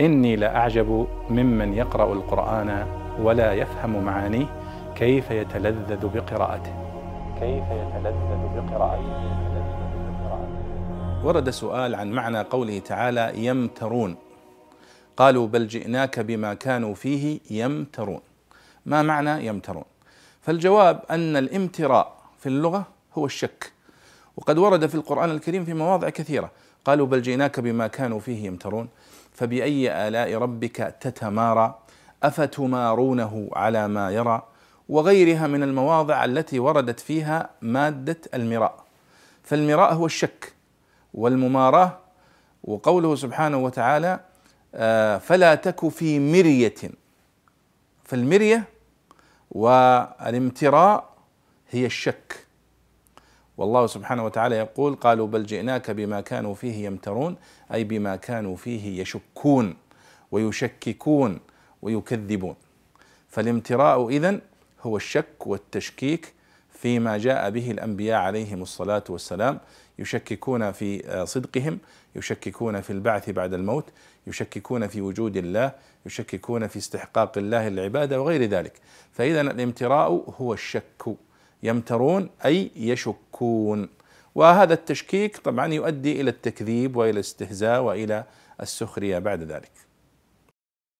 إني لأعجب ممن يقرأ القرآن ولا يفهم معانيه كيف يتلذذ بقراءته. ورد سؤال عن معنى قوله تعالى يمترون، قالوا بل جئناك بما كانوا فيه يمترون، ما معنى يمترون؟ فالجواب أن الامتراء في اللغة هو الشك، وقد ورد في القرآن الكريم في مواضع كثيرة قالوا بل جئناك بما كانوا فيه يمترون، فبأي آلاء ربك تتمارى أفتمارونه على ما يرى، وغيرها من المواضع التي وردت فيها مادة المراء. فالمراء هو الشك والمماراة، وقوله سبحانه وتعالى فلا تك في مرية، فالمرية والامتراء هي الشك، والله سبحانه وتعالى يقول قالوا بل جئناك بما كانوا فيه يمترون، أي بما كانوا فيه يشكون ويشككون ويكذبون. فالامتراء إذن هو الشك والتشكيك فيما جاء به الأنبياء عليهم الصلاة والسلام، يشككون في صدقهم، يشككون في البعث بعد الموت، يشككون في وجود الله، يشككون في استحقاق الله العبادة وغير ذلك. فإذن الامتراء هو الشك، يمترون أي يشكون، وهذا التشكيك طبعا يؤدي إلى التكذيب وإلى الاستهزاء وإلى السخرية بعد ذلك.